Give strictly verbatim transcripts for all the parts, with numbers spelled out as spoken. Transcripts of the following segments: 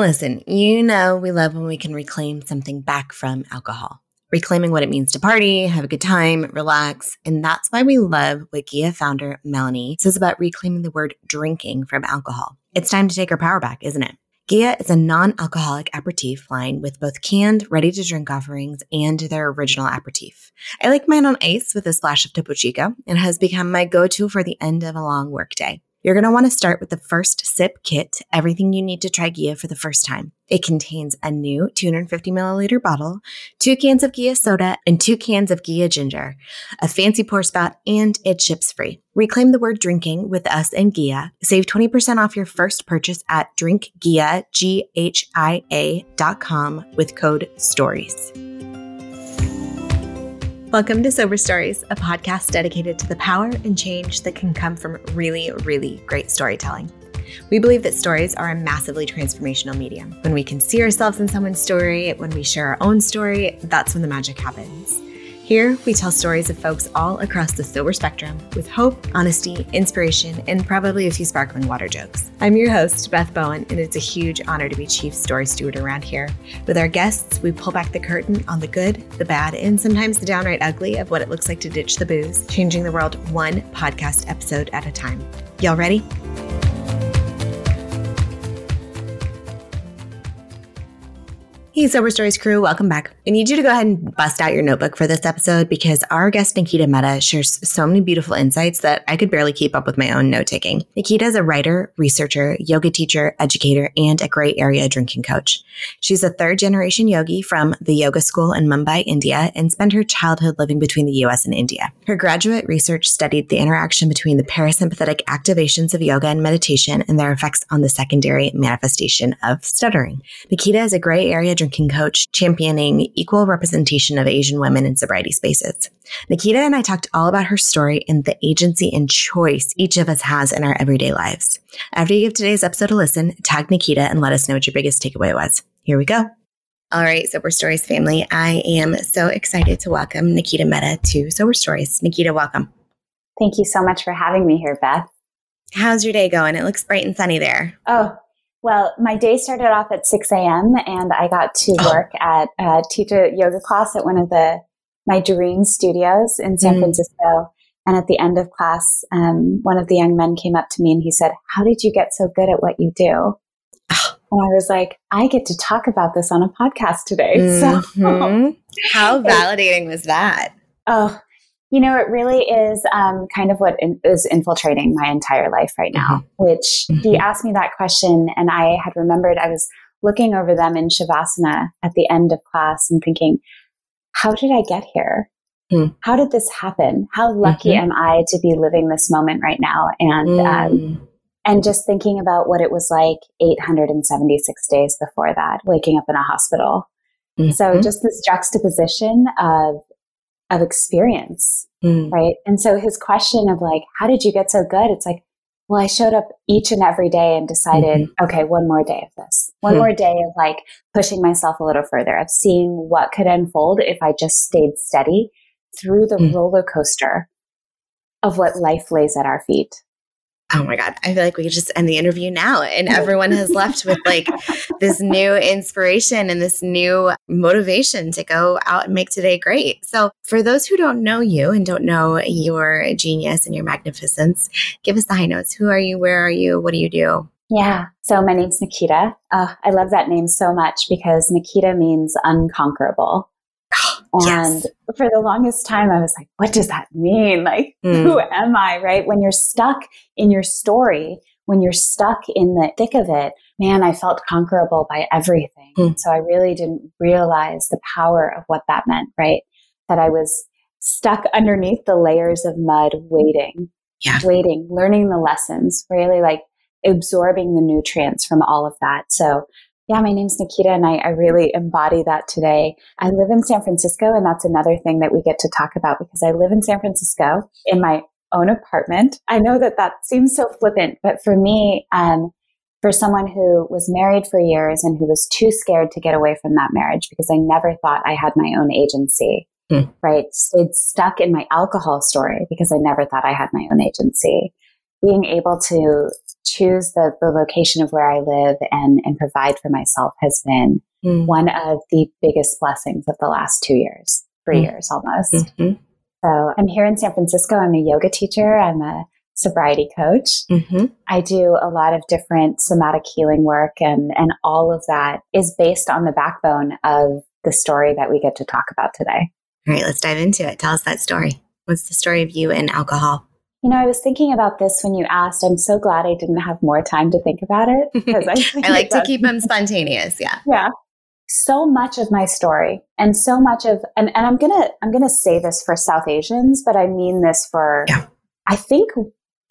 Listen, you know we love when we can reclaim something back from alcohol. Reclaiming what it means to party, have a good time, relax. And that's why we love what Ghia founder Melanie says about reclaiming the word drinking from alcohol. It's time to take our power back, isn't it? Ghia is a non-alcoholic aperitif line with both canned, ready-to-drink offerings and their original aperitif. I like mine on ice with a splash of Topo Chica and has become my go-to for the end of a long workday. You're going to want to start with the first sip kit, everything you need to try Ghia for the first time. It contains a new two hundred fifty milliliter bottle, two cans of Ghia soda, and two cans of Ghia ginger, a fancy pour spout, and it ships free. Reclaim the word drinking with us and Ghia. Save twenty percent off your first purchase at drink ghia, G H I A dot com with code STORIES. Welcome to Sober Stories, a podcast dedicated to the power and change that can come from really, really great storytelling. We believe that stories are a massively transformational medium. When we can see ourselves in someone's story, when we share our own story, that's when the magic happens. Here, we tell stories of folks all across the sober spectrum with hope, honesty, inspiration, and probably a few sparkling water jokes. I'm your host, Beth Bowen, and it's a huge honor to be Chief Story Steward around here. With our guests, we pull back the curtain on the good, the bad, and sometimes the downright ugly of what it looks like to ditch the booze, changing the world one podcast episode at a time. Y'all ready? Hey, Sober Stories crew, welcome back. I need you to go ahead and bust out your notebook for this episode because our guest Nikita Mehta shares so many beautiful insights that I could barely keep up with my own note-taking. Nikita is a writer, researcher, yoga teacher, educator, and a gray area drinking coach. She's a third-generation yogi from the yoga school in Mumbai, India, and spent her childhood living between the U S and India. Her graduate research studied the interaction between the parasympathetic activations of yoga and meditation and their effects on the secondary manifestation of stuttering. Nikita is a gray area drinking coach championing equal representation of Asian women in sobriety spaces. Nikita and I talked all about her story and the agency and choice each of us has in our everyday lives. After you give today's episode a listen, tag Nikita and let us know what your biggest takeaway was. Here we go. All right, Sober Stories family, I am so excited to welcome Nikita Mehta to Sober Stories. Nikita, welcome. Thank you so much for having me here, Beth. How's your day going? It looks bright and sunny there. Oh, well, my day started off at six a.m. and I got to work at uh, teach a yoga class at one of the my dream studios in San mm. Francisco. And at the end of class, um, one of the young men came up to me and he said, "How did you get so good at what you do?" And I was like, "I get to talk about this on a podcast today." Mm-hmm. So, how validating was that? Oh, you know, it really is um, kind of what in, is infiltrating my entire life right now, mm-hmm. which mm-hmm. he asked me that question and I had remembered I was looking over them in Shavasana at the end of class and thinking, how did I get here? Mm. How did this happen? How lucky mm-hmm. am I to be living this moment right now? And mm. um, and just thinking about what it was like eight hundred seventy-six days before that, waking up in a hospital. Mm-hmm. So just this juxtaposition of of experience, mm. right? And so his question of like, how did you get so good? It's like, well, I showed up each and every day and decided, mm-hmm. okay, one more day of this, one mm. more day of like pushing myself a little further, of seeing what could unfold if I just stayed steady through the mm. roller coaster of what life lays at our feet. Oh my God. I feel like we could just end the interview now and everyone has left with like this new inspiration and this new motivation to go out and make today great. So for those who don't know you and don't know your genius and your magnificence, give us the high notes. Who are you? Where are you? What do you do? Yeah. So my name's Nikita. Oh, I love that name so much because Nikita means unconquerable. And yes. for the longest time, I was like, what does that mean? Like, mm. who am I, right? When you're stuck in your story, when you're stuck in the thick of it, man, I felt conquerable by everything. Mm. So I really didn't realize the power of what that meant, right? That I was stuck underneath the layers of mud, waiting, yeah. waiting, learning the lessons, really like absorbing the nutrients from all of that. So yeah, my name's Nikita and I, I really embody that today. I live in San Francisco and that's another thing that we get to talk about because I live in San Francisco in my own apartment. I know that that seems so flippant, but for me, um, for someone who was married for years and who was too scared to get away from that marriage because I never thought I had my own agency, mm. right? Stayed stuck in my alcohol story because I never thought I had my own agency. being able to choose the, the location of where I live and, and provide for myself has been mm. one of the biggest blessings of the last two years, three mm. years almost. Mm-hmm. So I'm here in San Francisco. I'm a yoga teacher. I'm a sobriety coach. Mm-hmm. I do a lot of different somatic healing work, and, and all of that is based on the backbone of the story that we get to talk about today. All right, let's dive into it. Tell us that story. What's the story of you and alcohol? You know, I was thinking about this when you asked. I'm so glad I didn't have more time to think about it, because I, I like to keep them spontaneous. Yeah. Yeah. So much of my story and so much of, and, and I'm going to, I'm going to say this for South Asians, but I mean this for, yeah. I think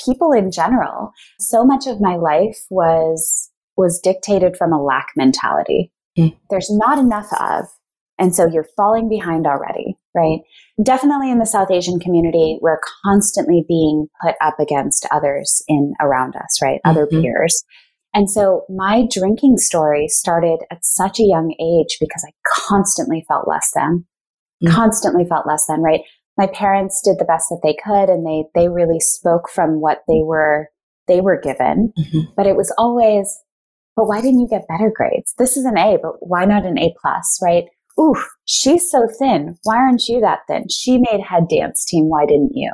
people in general. So much of my life was, was dictated from a lack mentality. Mm. There's not enough of, and so you're falling behind already. Right. Definitely in the South Asian community, we're constantly being put up against others in around us, right? Other mm-hmm. peers. And so my drinking story started at such a young age because I constantly felt less than, mm-hmm. constantly felt less than, right? My parents did the best that they could, and they, they really spoke from what they were, they were given, mm-hmm. but it was always, but why didn't you get better grades? This is an A, but why not an A plus, right? Ooh, she's so thin. Why aren't you that thin? She made head dance team. Why didn't you?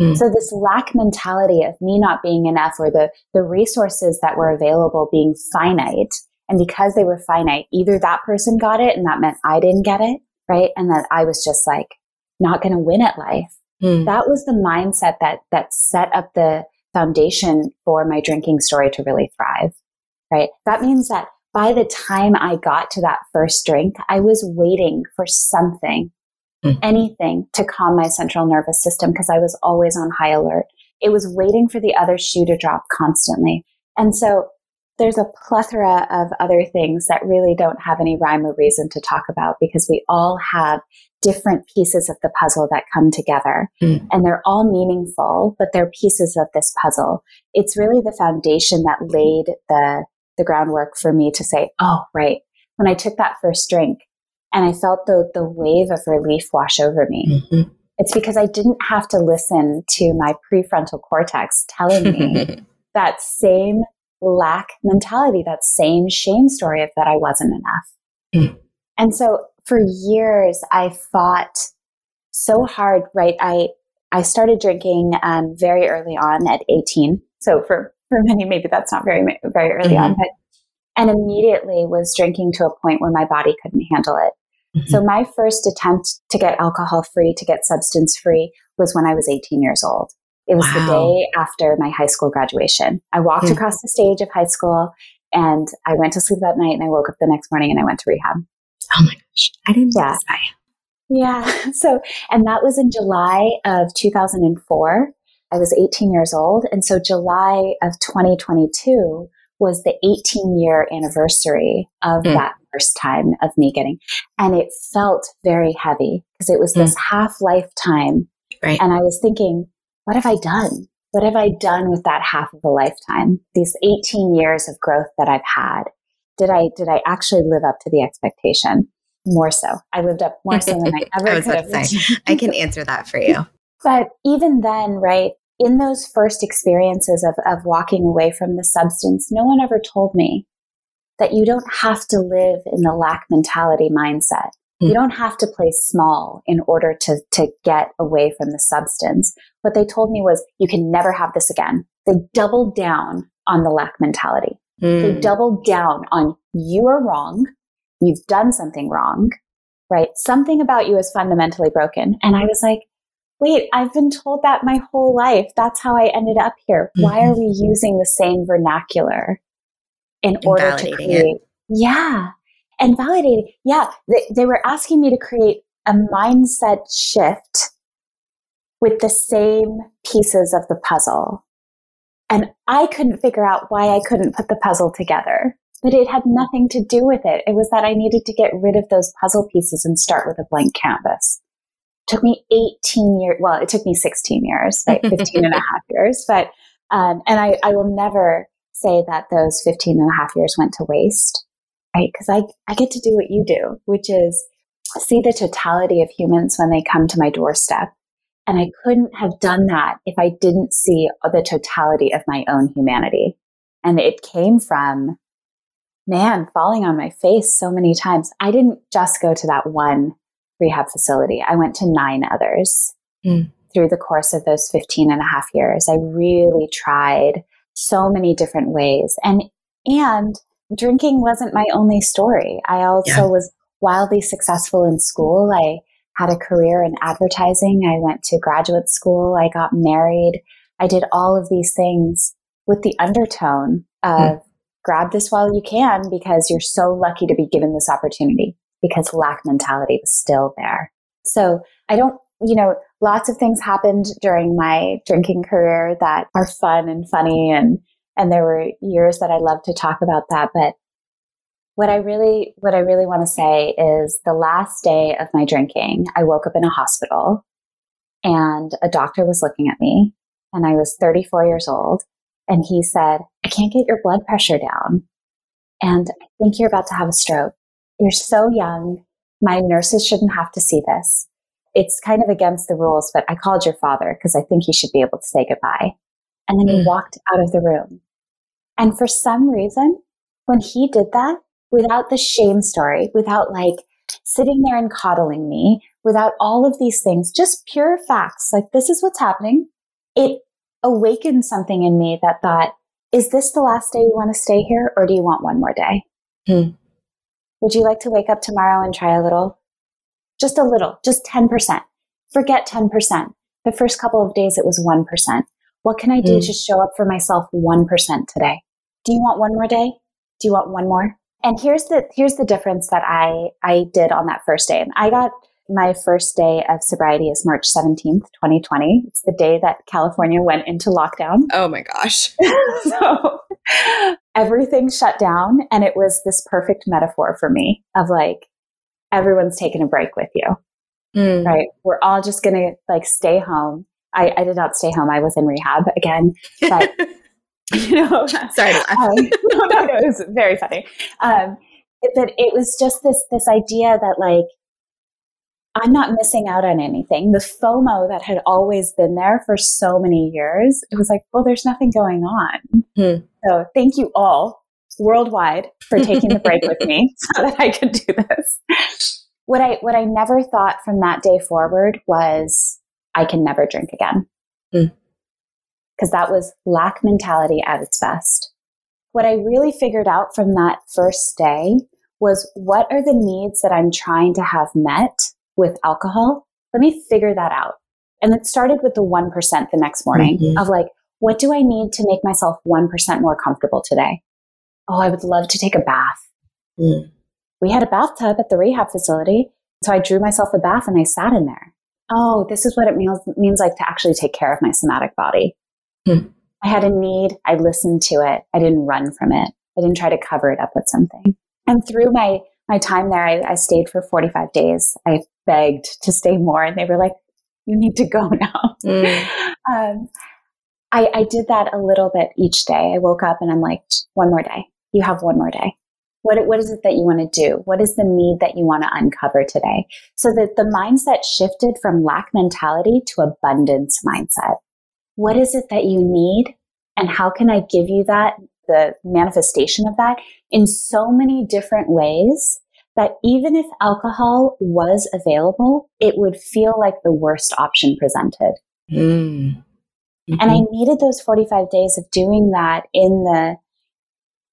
Mm. So this lack mentality of me not being enough, or the, the resources that were available being finite. And because they were finite, either that person got it and that meant I didn't get it, right? And that I was just like, not going to win at life. Mm. That was the mindset that that set up the foundation for my drinking story to really thrive, right? That means that by the time I got to that first drink, I was waiting for something, mm. anything to calm my central nervous system, because I was always on high alert. It was waiting for the other shoe to drop constantly. And so there's a plethora of other things that really don't have any rhyme or reason to talk about, because we all have different pieces of the puzzle that come together, mm. and they're all meaningful, but they're pieces of this puzzle. It's really the foundation that laid the the groundwork for me to say, oh, right. When I took that first drink and I felt the the wave of relief wash over me, mm-hmm. it's because I didn't have to listen to my prefrontal cortex telling me that same lack mentality, that same shame story of that I wasn't enough. Mm. And so for years, I fought so hard, right? I, I started drinking um, very early on at eighteen. So for For many, maybe that's not very very early mm-hmm. on, but and immediately was drinking to a point where my body couldn't handle it. Mm-hmm. So my first attempt to get alcohol free, to get substance free, was when I was eighteen years old. It was wow. the day after my high school graduation. I walked mm-hmm. across the stage of high school, and I went to sleep that night, and I woke up the next morning, and I went to rehab. Oh my gosh! I didn't yeah. know Yeah. So, and that was in July of two thousand four. I was eighteen years old. And so July of twenty twenty-two was the eighteen year anniversary of mm. that first time of me getting, and it felt very heavy because it was mm. this half lifetime. Right. And I was thinking, what have I done? What have I done with that half of a lifetime? These eighteen years of growth that I've had, did I, did I actually live up to the expectation? More so. I lived up more so than I ever I was could about have. To say, I can answer that for you. But even then, right, in those first experiences of, of walking away from the substance, no one ever told me that you don't have to live in the lack mentality mindset. Mm. You don't have to play small in order to, to get away from the substance. What they told me was, you can never have this again. They doubled down on the lack mentality. Mm. They doubled down on, you are wrong. You've done something wrong, right? Something about you is fundamentally broken. And I was like, wait, I've been told that my whole life. That's how I ended up here. Mm-hmm. Why are we using the same vernacular in and order to create? It. Yeah. And validating. Yeah. They, they were asking me to create a mindset shift with the same pieces of the puzzle. And I couldn't figure out why I couldn't put the puzzle together. But it had nothing to do with it. It was that I needed to get rid of those puzzle pieces and start with a blank canvas. Took me eighteen years. Well, it took me sixteen years, like fifteen and a half years. But, um, and I, I will never say that those fifteen and a half years went to waste, right? Because I, I get to do what you do, which is see the totality of humans when they come to my doorstep And I couldn't have done that if I didn't see the totality of my own humanity. And it came from, man, falling on my face so many times. I didn't just go to that one rehab facility. I went to nine others mm. through the course of those fifteen and a half years. I really tried so many different ways. And, and drinking wasn't my only story. I also yeah. was wildly successful in school. I had a career in advertising. I went to graduate school. I got married. I did all of these things with the undertone of mm. grab this while you can, because you're so lucky to be given this opportunity, because lack mentality was still there. So I don't, you know, lots of things happened during my drinking career that are fun and funny. And, and there were years that I love to talk about that. But What I really, what I really want to say is the last day of my drinking, I woke up in a hospital and a doctor was looking at me, and I was thirty-four years old, and he said, I can't get your blood pressure down, and I think you're about to have a stroke. You're so young. My nurses shouldn't have to see this. It's kind of against the rules, but I called your father because I think he should be able to say goodbye. And then he walked out of the room. And for some reason, when he did that, without the shame story, without like sitting there and coddling me, without all of these things, just pure facts, like this is what's happening. It awakened something in me that thought, is this the last day you want to stay here, or do you want one more day? Hmm. Would you like to wake up tomorrow and try a little? Just a little, just ten percent. Forget ten percent. The first couple of days, it was one percent. What can I do hmm. to show up for myself one percent today? Do you want one more day? Do you want one more? And here's the here's the difference that I, I did on that first day. And I got my first day of sobriety is March seventeenth, twenty twenty. It's the day that California went into lockdown. Oh my gosh. So everything shut down. And it was this perfect metaphor for me of like, everyone's taking a break with you, mm. right? We're all just going to like stay home. I, I did not stay home. I was in rehab again, but you know, sorry to laugh. Um, no, no, no, it was very funny. Um, it, but it was just this this idea that like, I'm not missing out on anything. The FOMO that had always been there for so many years, it was like, well, there's nothing going on. Hmm. So thank you all worldwide for taking the break with me so that I could do this. What I what I never thought from that day forward was, I can never drink again. Hmm. Because that was lack mentality at its best. What I really figured out from that first day was, what are the needs that I'm trying to have met with alcohol? Let me figure that out. And it started with the one percent the next morning mm-hmm. of like, what do I need to make myself one percent more comfortable today? Oh, I would love to take a bath. Mm. We had a bathtub at the rehab facility. So I drew myself a bath and I sat in there. Oh, this is what it means, means like to actually take care of my somatic body. Hmm. I had a need. I listened to it. I didn't run from it. I didn't try to cover it up with something. And through my, my time there, I, I stayed for forty-five days. I begged to stay more. And they were like, you need to go now. Mm. um, I, I did that a little bit each day. I woke up and I'm like, one more day. You have one more day. What What is it that you want to do? What is the need that you want to uncover today? So that the mindset shifted from lack mentality to abundance mindset. What is it that you need, and how can I give you that, the manifestation of that, in so many different ways that even if alcohol was available, it would feel like the worst option presented. Mm. Mm-hmm. And I needed those forty-five days of doing that in the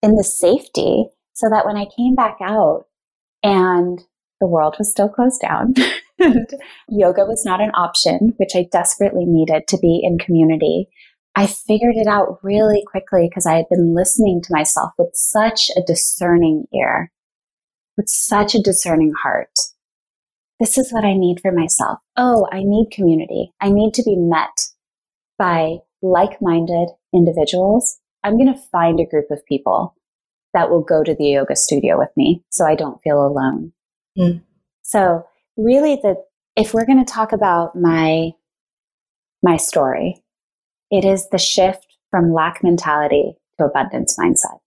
in the safety, so that when I came back out and the world was still closed down. Yoga was not an option, which I desperately needed to be in community. I figured it out really quickly because I had been listening to myself with such a discerning ear, with such a discerning heart. This is what I need for myself. Oh, I need community. I need to be met by like-minded individuals. I'm going to find a group of people that will go to the yoga studio with me so I don't feel alone. Mm. So really, that if we're going to talk about my my story, it is the shift from lack mentality to abundance mindset.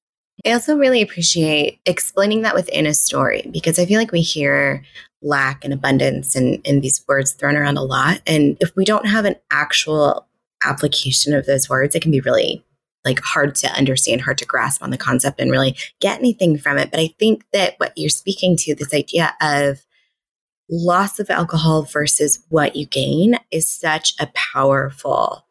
I also really appreciate explaining that within a story, because I feel like we hear lack and abundance and, and these words thrown around a lot. And if we don't have an actual application of those words, it can be really like hard to understand, hard to grasp on the concept and really get anything from it. But I think that what you're speaking to, this idea of loss of alcohol versus what you gain, is such a powerful,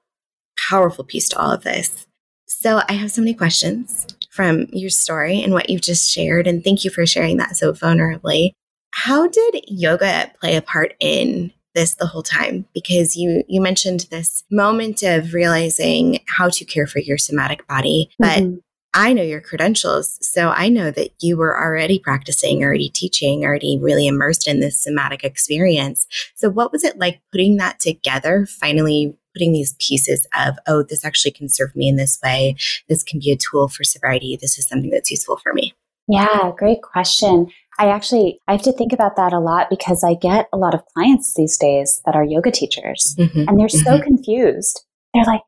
powerful piece to all of this. So I have so many questions from your story and what you've just shared. And thank you for sharing that so vulnerably. How did yoga play a part in this the whole time? Because you you mentioned this moment of realizing how to care for your somatic body, but mm-hmm. I know your credentials. So I know that you were already practicing, already teaching, already really immersed in this somatic experience. So what was it like putting that together, finally putting these pieces of, oh, this actually can serve me in this way. This can be a tool for sobriety. This is something that's useful for me. Yeah, great question. I actually, I have to think about that a lot, because I get a lot of clients these days that are yoga teachers mm-hmm, and they're mm-hmm. so confused. They're like,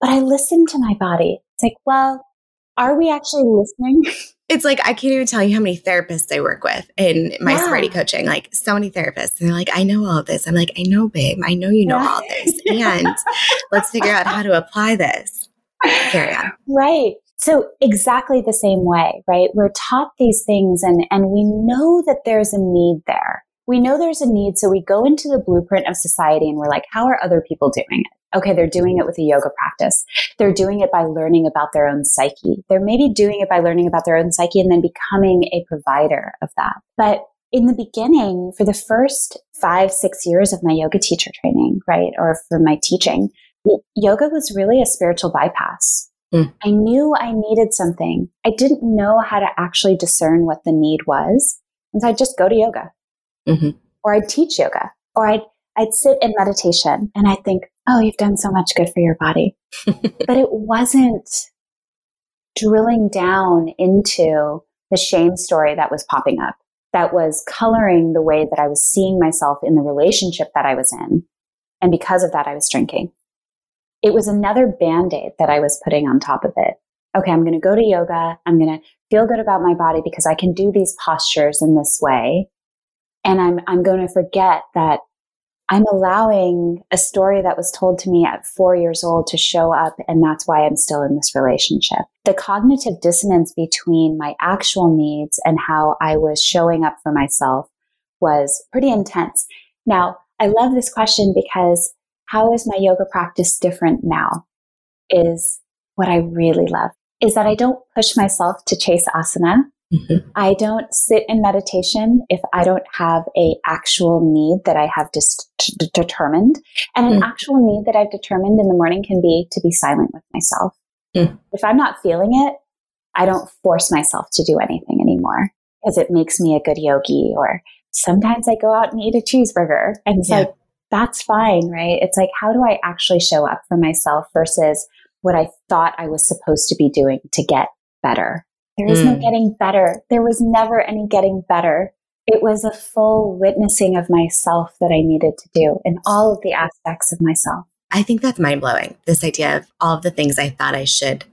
but I listen to my body. It's like, well, are we actually listening? It's like, I can't even tell you how many therapists I work with in my yeah. sobriety coaching, like so many therapists. And they're like, I know all of this. I'm like, I know, babe, I know, you know yeah. all this. And let's figure out how to apply this. Carry on. Right. So exactly the same way, right? We're taught these things and, and we know that there's a need there. We know there's a need. So we go into the blueprint of society and we're like, how are other people doing it? Okay, they're doing it with a yoga practice. They're doing it by learning about their own psyche. They're maybe doing it by learning about their own psyche and then becoming a provider of that. But in the beginning, for the first five, six years of my yoga teacher training, right? Or for my teaching, yoga was really a spiritual bypass. Mm. I knew I needed something. I didn't know how to actually discern what the need was. And so I'd just go to yoga mm-hmm. or I'd teach yoga or I'd, I'd sit in meditation and I'd think, oh, you've done so much good for your body. But it wasn't drilling down into the shame story that was popping up, that was coloring the way that I was seeing myself in the relationship that I was in. And because of that, I was drinking. It was another Band-Aid that I was putting on top of it. Okay, I'm going to go to yoga. I'm going to feel good about my body because I can do these postures in this way. And I'm I'm going to forget that I'm allowing a story that was told to me at four years old to show up, and that's why I'm still in this relationship. The cognitive dissonance between my actual needs and how I was showing up for myself was pretty intense. Now, I love this question because how is my yoga practice different now is what I really love, is that I don't push myself to chase asana. Mm-hmm. I don't sit in meditation if I don't have a actual need that I have just d- determined. And an mm-hmm. actual need that I've determined in the morning can be to be silent with myself. Mm-hmm. If I'm not feeling it, I don't force myself to do anything anymore because it makes me a good yogi. Or sometimes I go out and eat a cheeseburger and it's yeah. like, that's fine, right? It's like, how do I actually show up for myself versus what I thought I was supposed to be doing to get better? There is mm. no getting better. There was never any getting better. It was a full witnessing of myself that I needed to do in all of the aspects of myself. I think that's mind-blowing, this idea of all of the things I thought I should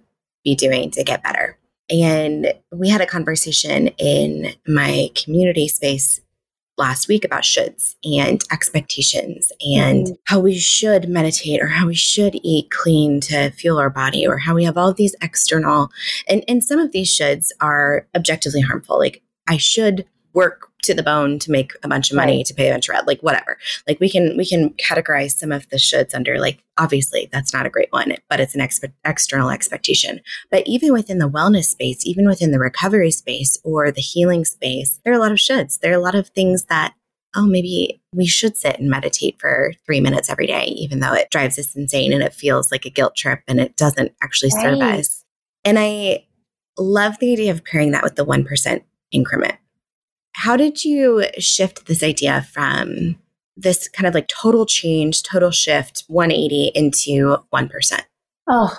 be doing to get better. And we had a conversation in my community space last week about shoulds and expectations and mm. how we should meditate or how we should eat clean to fuel our body, or how we have all these external, and, and some of these shoulds are objectively harmful. Like, I should work to the bone to make a bunch of money, right. to pay a bunch of rent, like whatever. Like we can, we can categorize some of the shoulds under, like, obviously that's not a great one, but it's an expe- external expectation. But even within the wellness space, even within the recovery space or the healing space, there are a lot of shoulds. There are a lot of things that, oh, maybe we should sit and meditate for three minutes every day, even though it drives us insane and it feels like a guilt trip and it doesn't actually right. serve us. And I love the idea of pairing that with the one percent increment. How did you shift this idea from this kind of like total change, total shift, one eighty into one percent? Oh,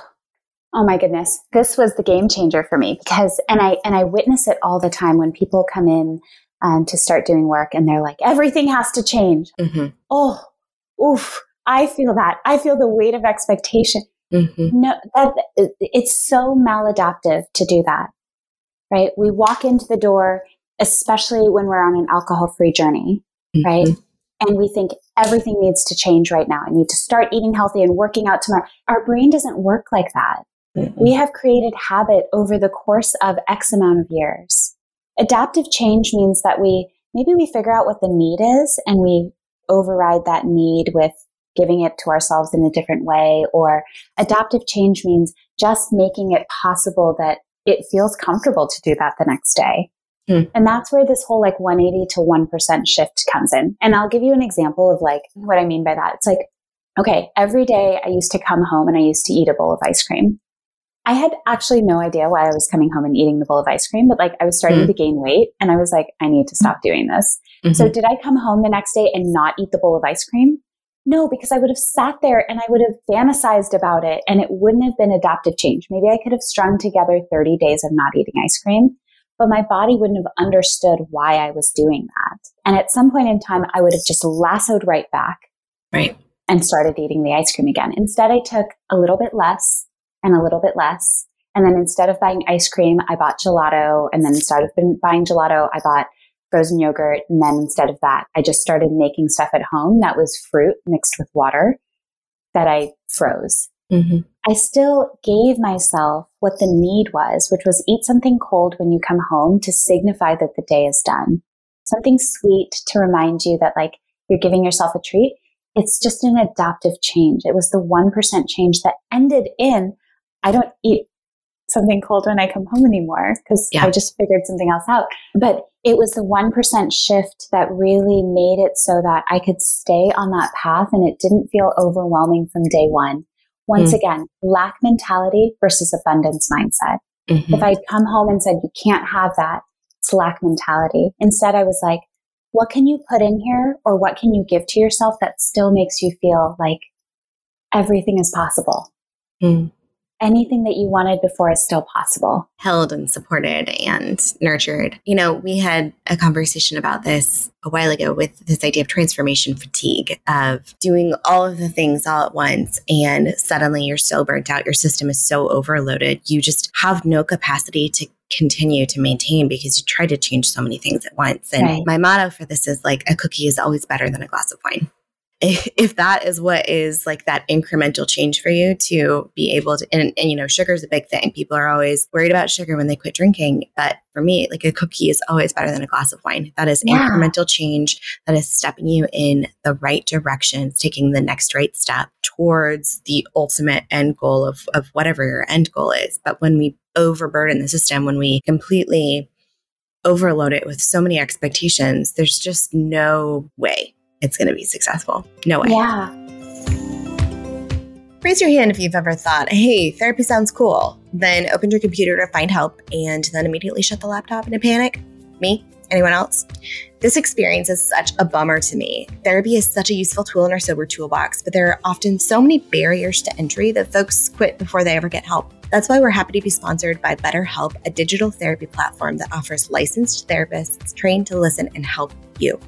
oh my goodness. This was the game changer for me because, and I, and I witness it all the time when people come in um, to start doing work and they're like, everything has to change. Mm-hmm. Oh, oof. I feel that. I feel the weight of expectation. Mm-hmm. No, that, it's so maladaptive to do that. right? We walk into the door, especially when we're on an alcohol-free journey, mm-hmm. right? And we think everything needs to change right now. I need to start eating healthy and working out tomorrow. Our brain doesn't work like that. Mm-hmm. We have created habit over the course of X amount of years. Adaptive change means that we, maybe we figure out what the need is and we override that need with giving it to ourselves in a different way. Or adaptive change means just making it possible that it feels comfortable to do that the next day. Mm. And that's where this whole like one eighty to one percent shift comes in. And I'll give you an example of like what I mean by that. It's like, okay, every day I used to come home and I used to eat a bowl of ice cream. I had actually no idea why I was coming home and eating the bowl of ice cream, but like I was starting mm. to gain weight and I was like, I need to stop doing this. Mm-hmm. So did I come home the next day and not eat the bowl of ice cream? No, because I would have sat there and I would have fantasized about it and it wouldn't have been adaptive change. Maybe I could have strung together thirty days of not eating ice cream, but my body wouldn't have understood why I was doing that. And at some point in time, I would have just lassoed right back right, and started eating the ice cream again. Instead, I took a little bit less and a little bit less. And then instead of buying ice cream, I bought gelato. And then instead of buying gelato, I bought frozen yogurt. And then instead of that, I just started making stuff at home that was fruit mixed with water that I froze. Mm-hmm. I still gave myself what the need was, which was eat something cold when you come home to signify that the day is done. Something sweet to remind you that like you're giving yourself a treat. It's just an adaptive change. It was the one percent change that ended in, I don't eat something cold when I come home anymore because yeah. I just figured something else out. But it was the one percent shift that really made it so that I could stay on that path and it didn't feel overwhelming from day one. Once mm. again, lack mentality versus abundance mindset. Mm-hmm. If I'd come home and said, you can't have that, it's lack mentality. Instead, I was like, what can you put in here or what can you give to yourself that still makes you feel like everything is possible? Mm. Anything that you wanted before is still possible. Held and supported and nurtured. You know, we had a conversation about this a while ago with this idea of transformation fatigue, of doing all of the things all at once and suddenly you're so burnt out. Your system is so overloaded. You just have no capacity to continue to maintain because you try to change so many things at once. And right. my motto for this is like, a cookie is always better than a glass of wine. If that is what is like that incremental change for you to be able to, and, and you know, sugar is a big thing. People are always worried about sugar when they quit drinking. But for me, like a cookie is always better than a glass of wine. That is yeah. incremental change. That is stepping you in the right direction, taking the next right step towards the ultimate end goal of, of whatever your end goal is. But when we overburden the system, when we completely overload it with so many expectations, there's just no way it's going to be successful. No way. Yeah. Raise your hand if you've ever thought, hey, therapy sounds cool. Then opened your computer to find help and then immediately shut the laptop in a panic. Me? Anyone else? This experience is such a bummer to me. Therapy is such a useful tool in our sober toolbox, but there are often so many barriers to entry that folks quit before they ever get help. That's why we're happy to be sponsored by BetterHelp, a digital therapy platform that offers licensed therapists trained to listen and help you.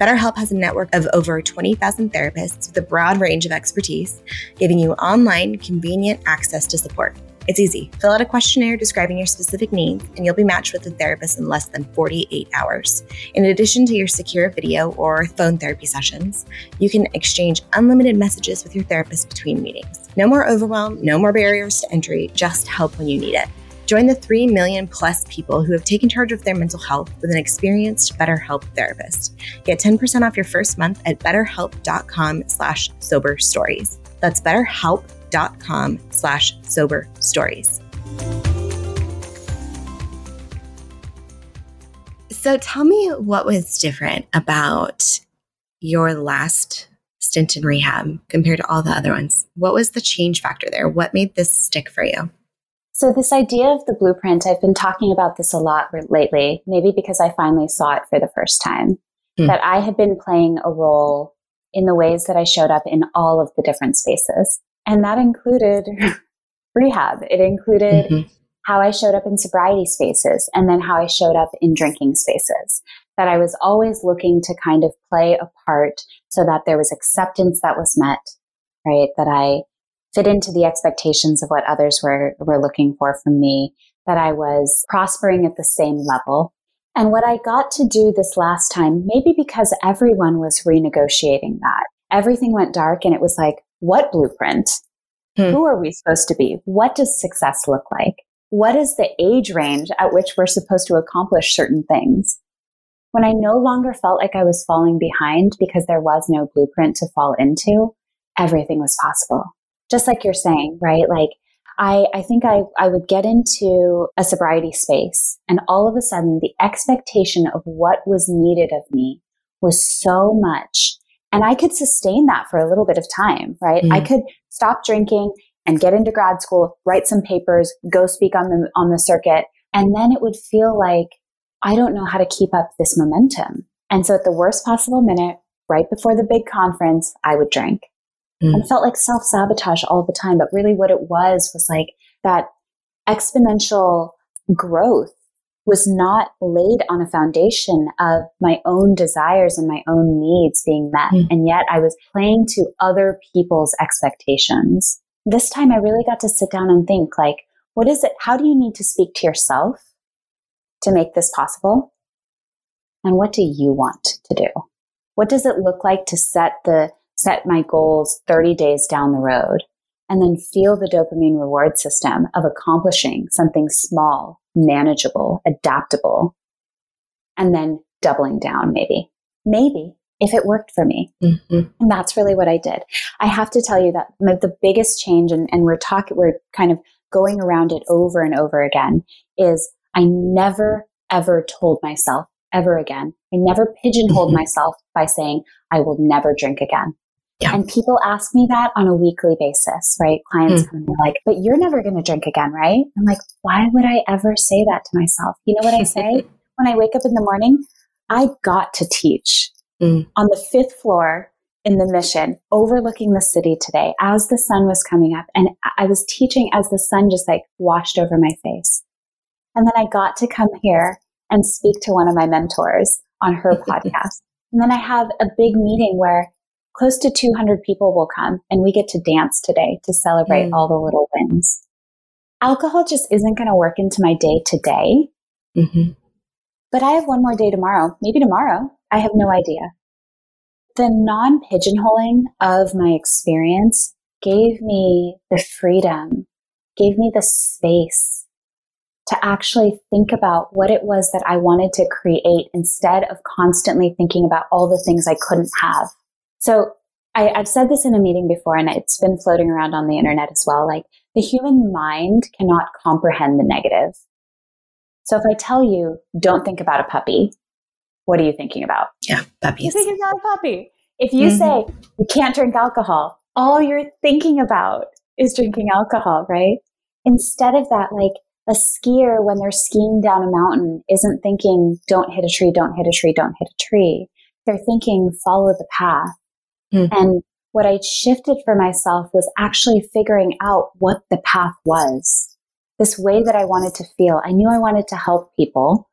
BetterHelp has a network of over twenty thousand therapists with a broad range of expertise, giving you online, convenient access to support. It's easy. Fill out a questionnaire describing your specific needs, and you'll be matched with a therapist in less than forty-eight hours. In addition to your secure video or phone therapy sessions, you can exchange unlimited messages with your therapist between meetings. No more overwhelm, no more barriers to entry, just help when you need it. Join the three million plus people who have taken charge of their mental health with an experienced BetterHelp therapist. Get ten percent off your first month at betterhelp.com slash sober stories. That's betterhelp.com slash sober stories. So tell me what was different about your last stint in rehab compared to all the other ones. What was the change factor there? What made this stick for you? So this idea of the blueprint, I've been talking about this a lot lately, maybe because I finally saw it for the first time, mm. that I had been playing a role in the ways that I showed up in all of the different spaces. And that included rehab. It included mm-hmm. how I showed up in sobriety spaces and then how I showed up in drinking spaces, that I was always looking to kind of play a part so that there was acceptance that was met, right? That I fit into the expectations of what others were, were looking for from me, that I was prospering at the same level. And what I got to do this last time, maybe because everyone was renegotiating that, everything went dark and it was like, what blueprint? Hmm. Who are we supposed to be? What does success look like? What is the age range at which we're supposed to accomplish certain things? When I no longer felt like I was falling behind because there was no blueprint to fall into, everything was possible. Just like you're saying, right? Like, I, I think I, I would get into a sobriety space and all of a sudden the expectation of what was needed of me was so much. And I could sustain that for a little bit of time, right? Mm. I could stop drinking and get into grad school, write some papers, go speak on the, on the circuit. And then it would feel like, I don't know how to keep up this momentum. And so at the worst possible minute, right before the big conference, I would drink. Mm. And felt like self-sabotage all the time. But really what it was, was like that exponential growth was not laid on a foundation of my own desires and my own needs being met. Mm. And yet I was playing to other people's expectations. This time I really got to sit down and think, like, what is it? How do you need to speak to yourself to make this possible? And what do you want to do? What does it look like to set the set my goals thirty days down the road, and then feel the dopamine reward system of accomplishing something small, manageable, adaptable, and then doubling down maybe, maybe if it worked for me. Mm-hmm. And that's really what I did. I have to tell you that the biggest change, and, and we're talking, we're kind of going around it over and over again, is I never, ever told myself ever again. I never pigeonholed mm-hmm. myself by saying, I will never drink again. Yeah. And people ask me that on a weekly basis, right? Clients mm. come and they're like, but you're never going to drink again, right? I'm like, why would I ever say that to myself? You know what I say? When I wake up in the morning, I got to teach mm. on the fifth floor in the Mission, overlooking the city today as the sun was coming up. And I was teaching as the sun just like washed over my face. And then I got to come here and speak to one of my mentors on her podcast. And then I have a big meeting where close to two hundred people will come, and we get to dance today to celebrate mm. all the little wins. Alcohol just isn't going to work into my day today, mm-hmm. but I have one more day tomorrow, maybe tomorrow. I have no idea. The non-pigeonholing of my experience gave me the freedom, gave me the space to actually think about what it was that I wanted to create instead of constantly thinking about all the things I couldn't have. So I, I've said this in a meeting before, and it's been floating around on the internet as well. Like, the human mind cannot comprehend the negative. So if I tell you, don't think about a puppy, what are you thinking about? Yeah, puppies. You're thinking about a puppy. If you mm-hmm. say you can't drink alcohol, all you're thinking about is drinking alcohol, right? Instead of that, like, a skier when they're skiing down a mountain isn't thinking, don't hit a tree, don't hit a tree, don't hit a tree. They're thinking, follow the path. Mm-hmm. And what I shifted for myself was actually figuring out what the path was, this way that I wanted to feel. I knew I wanted to help people.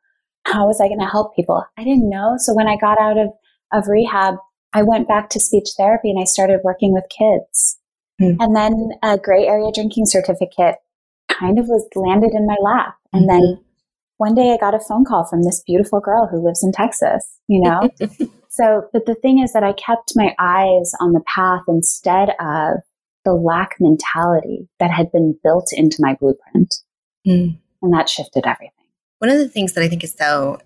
How was I going to help people? I didn't know. So when I got out of, of rehab, I went back to speech therapy and I started working with kids. Mm-hmm. And then a gray area drinking certificate kind of was landed in my lap. And mm-hmm. then one day I got a phone call from this beautiful girl who lives in Texas, you know? So, but the thing is that I kept my eyes on the path instead of the lack mentality that had been built into my blueprint. Mm. And that shifted everything. One of the things that I think is so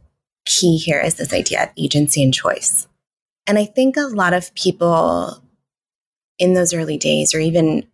key here is this idea of agency and choice. And I think a lot of people in those early days, or even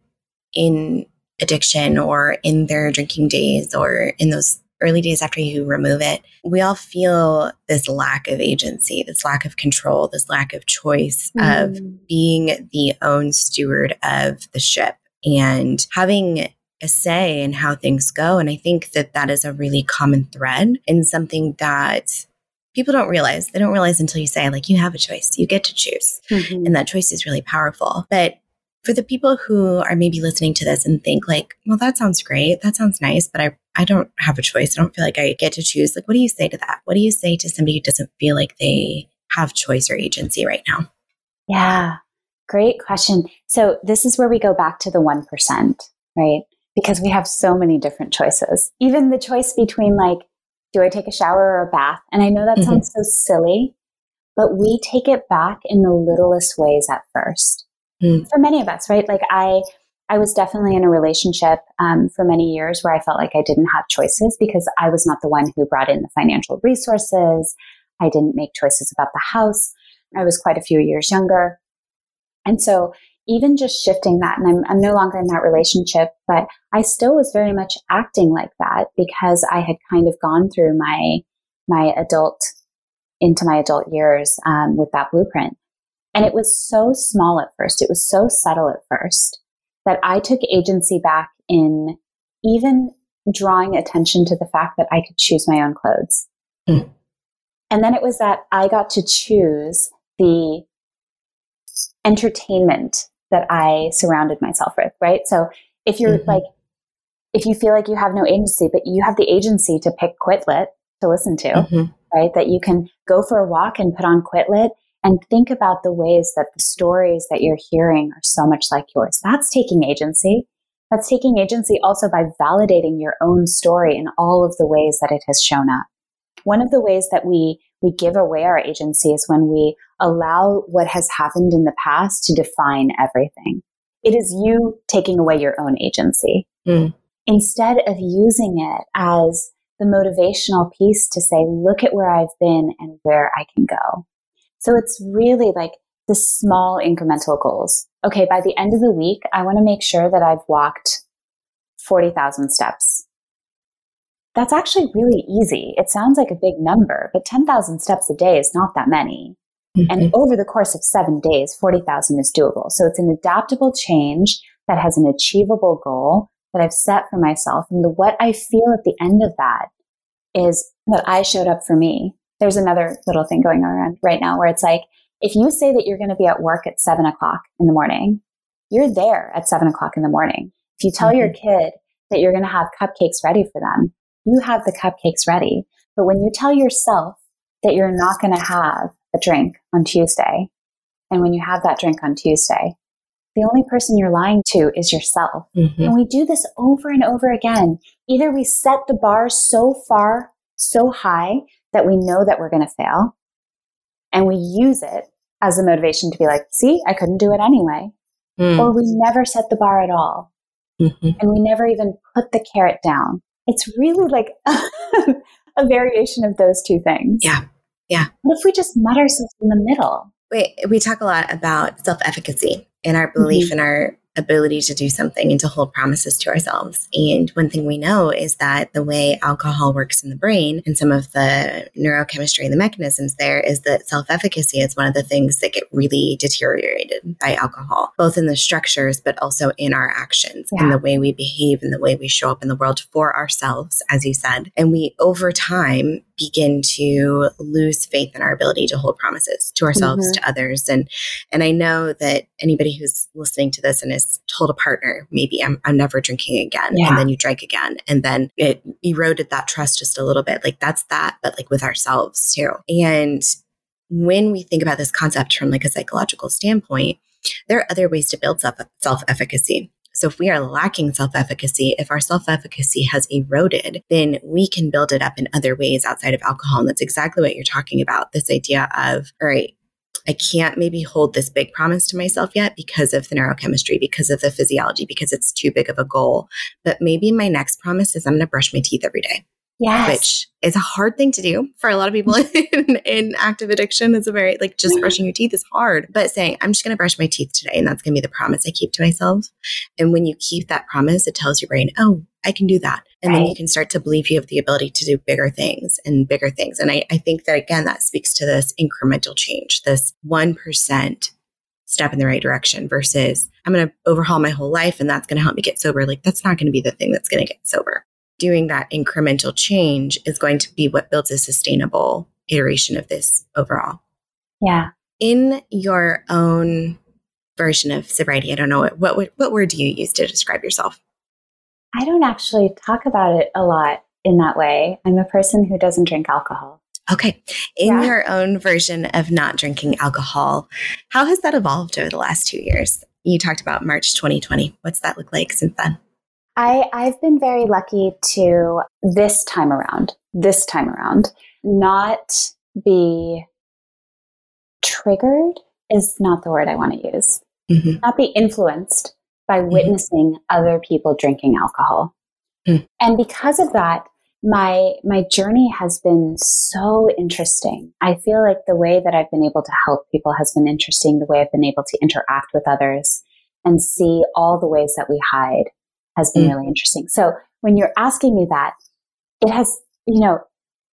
in addiction or in their drinking days or in those early days after you remove it, we all feel this lack of agency, this lack of control, this lack of choice mm. of being the own steward of the ship and having a say in how things go. And I think that that is a really common thread and something that people don't realize. They don't realize until you say, like, you have a choice, you get to choose. Mm-hmm. And that choice is really powerful. But for the people who are maybe listening to this and think, like, well, that sounds great. That sounds nice, but I, I don't have a choice. I don't feel like I get to choose. Like, what do you say to that? What do you say to somebody who doesn't feel like they have choice or agency right now? Yeah, great question. So this is where we go back to the one percent, right? because we have so many different choices. Even the choice between like, do I take a shower or a bath? And I know that sounds mm-hmm. so silly, but we take it back in the littlest ways at first. Mm. For many of us, right? Like I, I was definitely in a relationship um, for many years where I felt like I didn't have choices because I was not the one who brought in the financial resources. I didn't make choices about the house. I was quite a few years younger. And so even just shifting that, and I'm, I'm no longer in that relationship, but I still was very much acting like that because I had kind of gone through my, my adult, into my adult years um, with that blueprint. And it was so small at first. It was so subtle at first that I took agency back in even drawing attention to the fact that I could choose my own clothes. Mm. And then it was that I got to choose the entertainment that I surrounded myself with, right? So if you're mm-hmm. like, if you feel like you have no agency, but you have the agency to pick QuitLit to listen to, mm-hmm. right? That you can go for a walk and put on QuitLit and think about the ways that the stories that you're hearing are so much like yours. That's taking agency. That's taking agency also by validating your own story in all of the ways that it has shown up. One of the ways that we we give away our agency is when we allow what has happened in the past to define everything. It is you taking away your own agency. Mm. Instead of using it as the motivational piece to say, look at where I've been and where I can go. So it's really like the small incremental goals. Okay, by the end of the week, I want to make sure that I've walked forty thousand steps. That's actually really easy. It sounds like a big number, but ten thousand steps a day is not that many. Mm-hmm. And over the course of seven days, forty thousand is doable. So it's an adaptable change that has an achievable goal that I've set for myself. And the, what I feel at the end of that is that I showed up for me. There's another little thing going on right now where it's like, if you say that you're going to be at work at seven o'clock in the morning, you're there at seven o'clock in the morning. If you tell mm-hmm. your kid that you're going to have cupcakes ready for them, you have the cupcakes ready. But when you tell yourself that you're not going to have a drink on Tuesday, and when you have that drink on Tuesday, the only person you're lying to is yourself. Mm-hmm. And we do this over and over again. Either we set the bar so far, so high that we know that we're going to fail, and we use it as a motivation to be like, see, I couldn't do it anyway. Mm. Or we never set the bar at all. Mm-hmm. And we never even put the carrot down. It's really like a variation of those two things. Yeah. Yeah. What if we just met ourselves in the middle? We, we talk a lot about self-efficacy and our belief mm-hmm. in our ability to do something and to hold promises to ourselves. And one thing we know is that the way alcohol works in the brain and some of the neurochemistry and the mechanisms there is that self-efficacy is one of the things that get really deteriorated by alcohol, both in the structures, but also in our actions yeah. and the way we behave and the way we show up in the world for ourselves, as you said. And we, over time, begin to lose faith in our ability to hold promises to ourselves, mm-hmm. to others. And and I know that anybody who's listening to this and is told a partner, maybe I'm, I'm never drinking again. Yeah. And then you drank again. And then it eroded that trust just a little bit. Like that's that, but like with ourselves too. And when we think about this concept from like a psychological standpoint, there are other ways to build self self-efficacy. So if we are lacking self-efficacy, if our self-efficacy has eroded, then we can build it up in other ways outside of alcohol. And that's exactly what you're talking about, this idea of, all right, I can't maybe hold this big promise to myself yet because of the neurochemistry, because of the physiology, because it's too big of a goal. But maybe my next promise is I'm going to brush my teeth every day. Yes. Which is a hard thing to do for a lot of people in, in active addiction. It's a very, like just brushing your teeth is hard, but saying, I'm just going to brush my teeth today. And that's going to be the promise I keep to myself. And when you keep that promise, it tells your brain, oh, I can do that. And right. then you can start to believe you have the ability to do bigger things and bigger things. And I, I think that, again, that speaks to this incremental change, this one percent step in the right direction versus I'm going to overhaul my whole life and that's going to help me get sober. Like that's not going to be the thing that's going to get sober. Doing that incremental change is going to be what builds a sustainable iteration of this overall. Yeah. In your own version of sobriety, I don't know, what what, what word do you use to describe yourself? I don't actually talk about it a lot in that way. I'm a person who doesn't drink alcohol. Okay. In yeah. your own version of not drinking alcohol, how has that evolved over the last two years? You talked about March twenty twenty. What's that look like since then? I, I've been very lucky to this time around, this time around, not be triggered is not the word I want to use. Mm-hmm. Not be influenced by mm-hmm. witnessing other people drinking alcohol. Mm. And because of that, my my journey has been so interesting. I feel like the way that I've been able to help people has been interesting. The way I've been able to interact with others and see all the ways that we hide has been mm. really interesting. So when you're asking me that, it has, you know,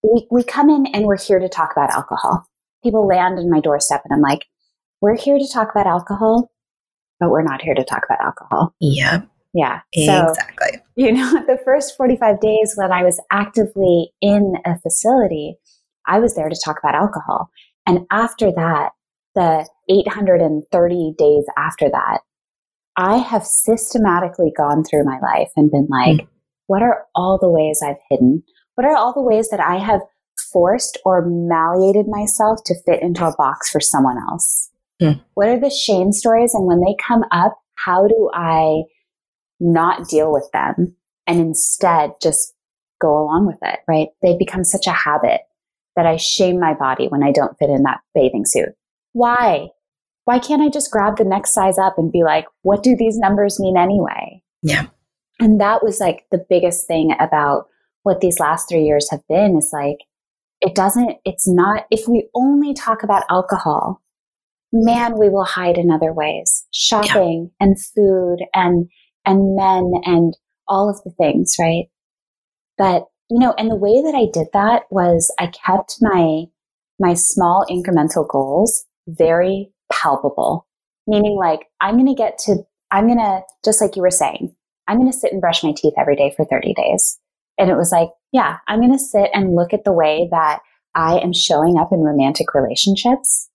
we, we come in and we're here to talk about alcohol. People land in my doorstep and I'm like, we're here to talk about alcohol, but we're not here to talk about alcohol. Yeah. Yeah. Exactly. So, you know, the first forty-five days when I was actively in a facility, I was there to talk about alcohol. And after that, the eight hundred thirty days after that, I have systematically gone through my life and been like, mm. what are all the ways I've hidden? What are all the ways that I have forced or malleated myself to fit into a box for someone else? Mm. What are the shame stories? And when they come up, how do I not deal with them and instead just go along with it, right? They become such a habit that I shame my body when I don't fit in that bathing suit. Why? Why can't I just grab the next size up and be like, what do these numbers mean anyway? Yeah. And that was like the biggest thing about what these last three years have been is like, it doesn't, it's not, if we only talk about alcohol, man, we will hide in other ways, shopping yeah. and food and, and men and all of the things, right? But, you know, and the way that I did that was I kept my, my small incremental goals very palpable, meaning like I'm going to get to, I'm going to, just like you were saying, I'm going to sit and brush my teeth every day for thirty days. And it was like, yeah, I'm going to sit and look at the way that I am showing up in romantic relationships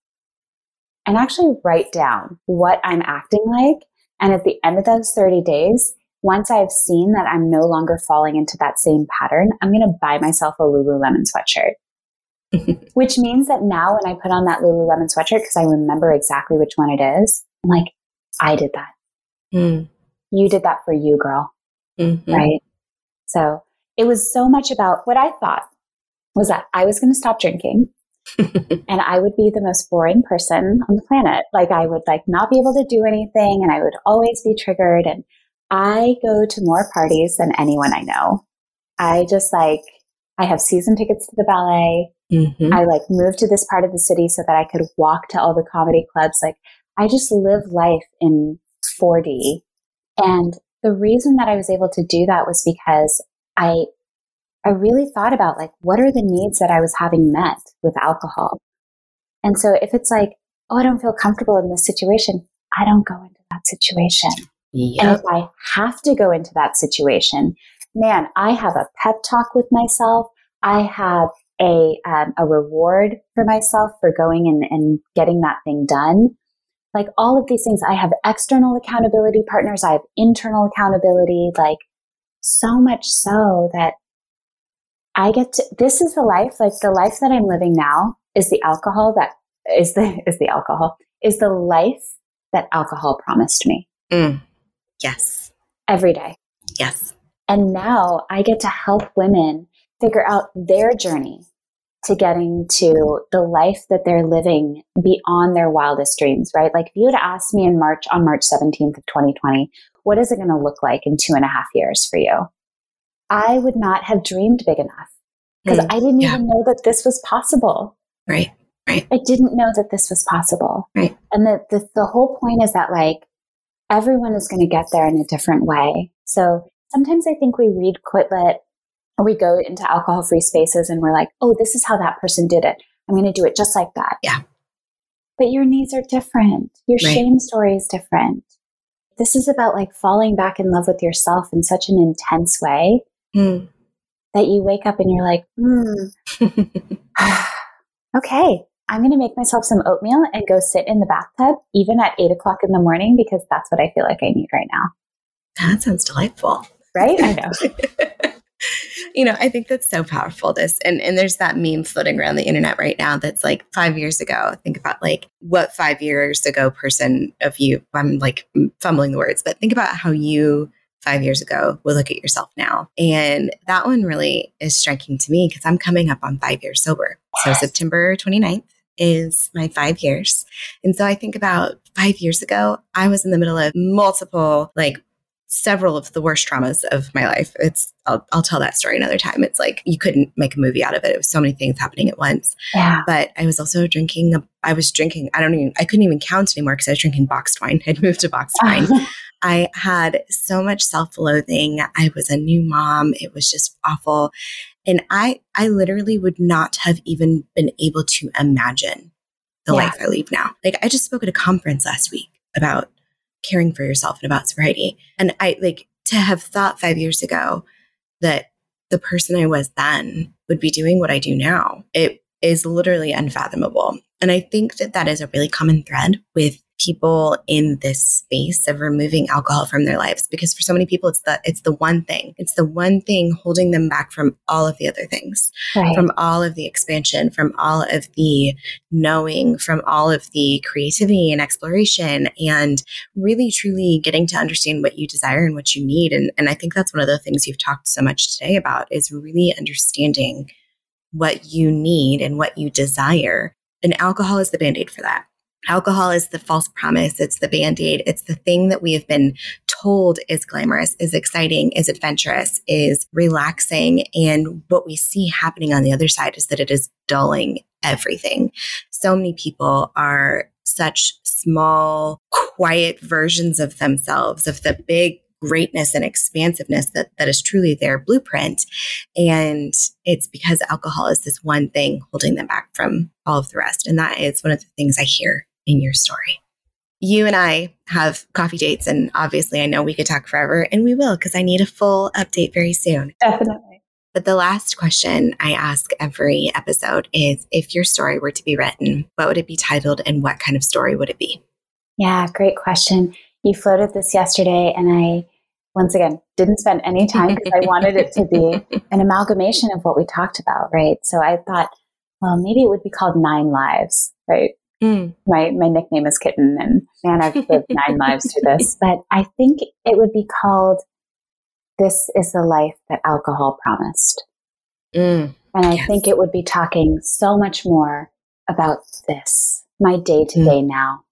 and actually write down what I'm acting like. And at the end of those thirty days, once I've seen that I'm no longer falling into that same pattern, I'm going to buy myself a Lululemon sweatshirt. Which means that now when I put on that Lululemon sweatshirt, because I remember exactly which one it is, I'm like, I did that. Mm. You did that for you, girl. Mm-hmm. Right? So it was so much about what I thought was that I was going to stop drinking and I would be the most boring person on the planet. Like I would like not be able to do anything and I would always be triggered. And I go to more parties than anyone I know. I just like, I have season tickets to the ballet. Mm-hmm. I like moved to this part of the city so that I could walk to all the comedy clubs. Like I just live life in four D. And the reason that I was able to do that was because I, I really thought about like, what are the needs that I was having met with alcohol? And so if it's like, oh, I don't feel comfortable in this situation, I don't go into that situation. Yep. And if I have to go into that situation, man, I have a pep talk with myself. I have a um, a reward for myself for going and, and getting that thing done. Like all of these things, I have external accountability partners. I have internal accountability, like so much so that I get to, this is the life, like the life that I'm living now is the alcohol that is the, is the alcohol is the life that alcohol promised me. Mm. Yes. Every day. Yes. And now I get to help women figure out their journey to getting to the life that they're living beyond their wildest dreams, right? Like if you had asked me in March, on March seventeenth of twenty twenty, what is it going to look like in two and a half years for you? I would not have dreamed big enough because mm, I didn't yeah. even know that this was possible. Right, right. I didn't know that this was possible. Right. And the, the, the whole point is that like everyone is going to get there in a different way. So sometimes I think we read QuitLit or we go into alcohol-free spaces and we're like, oh, this is how that person did it. I'm going to do it just like that. Yeah. But your needs are different. Your right. shame story is different. This is about like falling back in love with yourself in such an intense way mm. that you wake up and you're like, mm, okay, I'm going to make myself some oatmeal and go sit in the bathtub even at eight o'clock in the morning because that's what I feel like I need right now. That sounds delightful. Right? I know. You know, I think that's so powerful, this. And and there's that meme floating around the internet right now that's like five years ago. Think about like what five years ago person of you, I'm like fumbling the words, but think about how you five years ago would look at yourself now. And that one really is striking to me because I'm coming up on five years sober. Wow. So September twenty-ninth is my five years. And so I think about five years ago, I was in the middle of multiple, like several of the worst traumas of my life. It's I'll, I'll tell that story another time. It's like you couldn't make a movie out of it. It was so many things happening at once. Yeah. But I was also drinking. I was drinking. I don't even. I couldn't even count anymore because I was drinking boxed wine. I'd moved to boxed wine. I had so much self-loathing. I was a new mom. It was just awful, and I I literally would not have even been able to imagine the yeah. life I lead now. Like I just spoke at a conference last week about caring for yourself and about sobriety. And I like to have thought five years ago that the person I was then would be doing what I do now. It is literally unfathomable. And I think that that is a really common thread with people in this space of removing alcohol from their lives, because for so many people, it's the, it's the one thing, it's the one thing holding them back from all of the other things, right. From all of the expansion, from all of the knowing, from all of the creativity and exploration and really, truly getting to understand what you desire and what you need. And, and I think that's one of the things you've talked so much today about is really understanding what you need and what you desire. And alcohol is the Band-Aid for that. Alcohol is the false promise. It's the Band-Aid. It's the thing that we have been told is glamorous, is exciting, is adventurous, is relaxing. And what we see happening on the other side is that it is dulling everything. So many people are such small, quiet versions of themselves, of the big greatness and expansiveness that, that is truly their blueprint. And it's because alcohol is this one thing holding them back from all of the rest. And that is one of the things I hear in your story. You and I have coffee dates, and obviously I know we could talk forever, and we will, because I need a full update very soon. Definitely. But the last question I ask every episode is, if your story were to be written, what would it be titled and what kind of story would it be? Yeah, great question. You floated this yesterday, and I, once again, didn't spend any time because I wanted it to be an amalgamation of what we talked about, right? So I thought, well, maybe it would be called Nine Lives, right? Mm. My my nickname is Kitten, and man, I've lived nine lives through this. But I think it would be called, This is the Life That Alcohol Promised. Mm. And I yes. think it would be talking so much more about this, my day-to-day mm. now,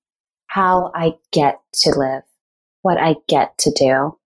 how I get to live, what I get to do.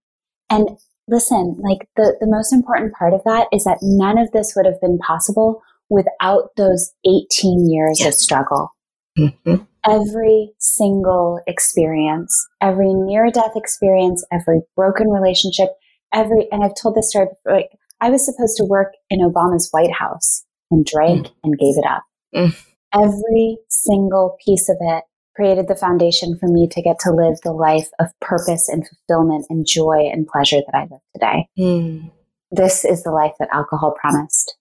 And listen, like the, the most important part of that is that none of this would have been possible without those eighteen years yes. of struggle. Mm-hmm. Every single experience, every near-death experience, every broken relationship, every, and I've told this story before, like I was supposed to work in Obama's White House and drank mm. and gave it up. Mm. Every single piece of it created the foundation for me to get to live the life of purpose and fulfillment and joy and pleasure that I live today. Mm. This is the life that alcohol promised.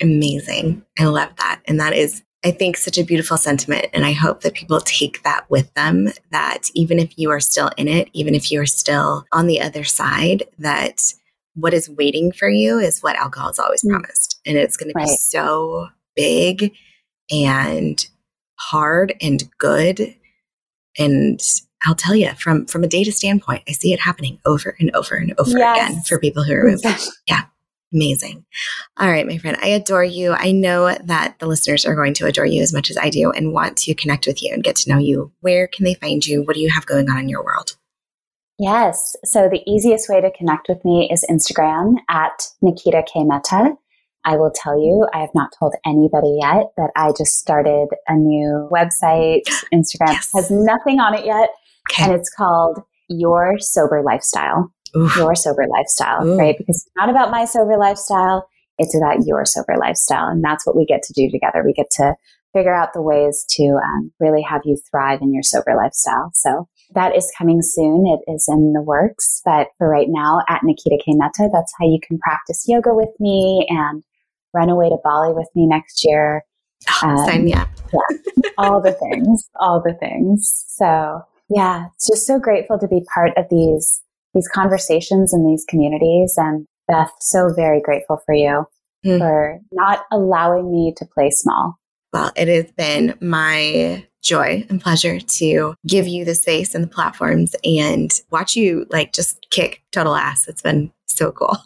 Amazing. I love that. And that is, I think, such a beautiful sentiment. And I hope that people take that with them, that even if you are still in it, even if you're still on the other side, that what is waiting for you is what alcohol has always mm. promised. And it's going right. to be so big and hard and good. And I'll tell you, from, from a data standpoint, I see it happening over and over and over yes. again for people who are moving. Yeah. Amazing. All right, my friend, I adore you. I know that the listeners are going to adore you as much as I do and want to connect with you and get to know you. Where can they find you? What do you have going on in your world? Yes. So the easiest way to connect with me is Instagram at Nikita K. Mehta. I will tell you, I have not told anybody yet that I just started a new website. Instagram yes. has nothing on it yet. Okay. And it's called Your Sober Lifestyle. Oof. Your Sober Lifestyle, Ooh. Right? Because it's not about my sober lifestyle. It's about your sober lifestyle. And that's what we get to do together. We get to figure out the ways to um, really have you thrive in your sober lifestyle. So that is coming soon. It is in the works. But for right now, at Nikita K. Mehta, that's how you can practice yoga with me and run away to Bali with me next year. Oh, um, sign me up. Yeah, all the things, all the things. So yeah, it's just so grateful to be part of these these conversations and these communities. And Beth, so very grateful for you mm. for not allowing me to play small. Well, it has been my joy and pleasure to give you the space and the platforms and watch you like just kick total ass. It's been so cool.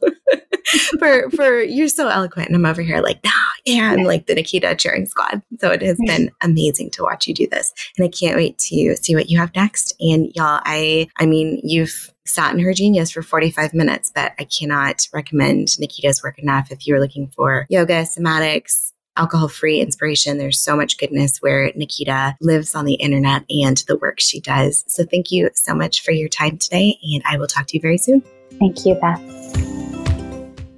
for for you're so eloquent, and I'm over here like, nah, and like the Nikita cheering squad. So it has been amazing to watch you do this, and I can't wait to see what you have next. And y'all, I I mean, you've sat in her genius for forty-five minutes, but I cannot recommend Nikita's work enough. If you're looking for yoga, somatics, alcohol-free inspiration, there's so much goodness where Nikita lives on the internet and the work she does. So thank you so much for your time today, and I will talk to you very soon. Thank you, Beth.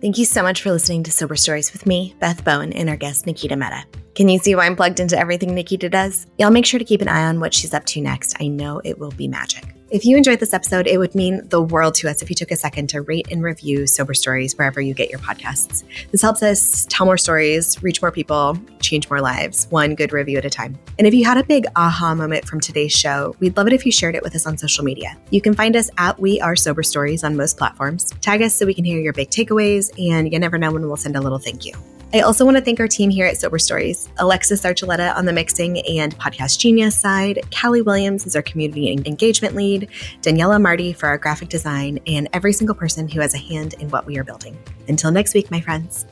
Thank you so much for listening to Sober Stories with me, Beth Bowen, and our guest, Nikita Mehta. Can you see why I'm plugged into everything Nikita does? Y'all make sure to keep an eye on what she's up to next. I know it will be magic. If you enjoyed this episode, it would mean the world to us if you took a second to rate and review Sober Stories wherever you get your podcasts. This helps us tell more stories, reach more people, change more lives, one good review at a time. And if you had a big aha moment from today's show, we'd love it if you shared it with us on social media. You can find us at We Are Sober Stories on most platforms. Tag us so we can hear your big takeaways, and you never know when we'll send a little thank you. I also want to thank our team here at Sober Stories, Alexis Archuleta on the mixing and podcast genius side, Callie Williams is our community engagement lead, Daniela Marty for our graphic design, and every single person who has a hand in what we are building. Until next week, my friends.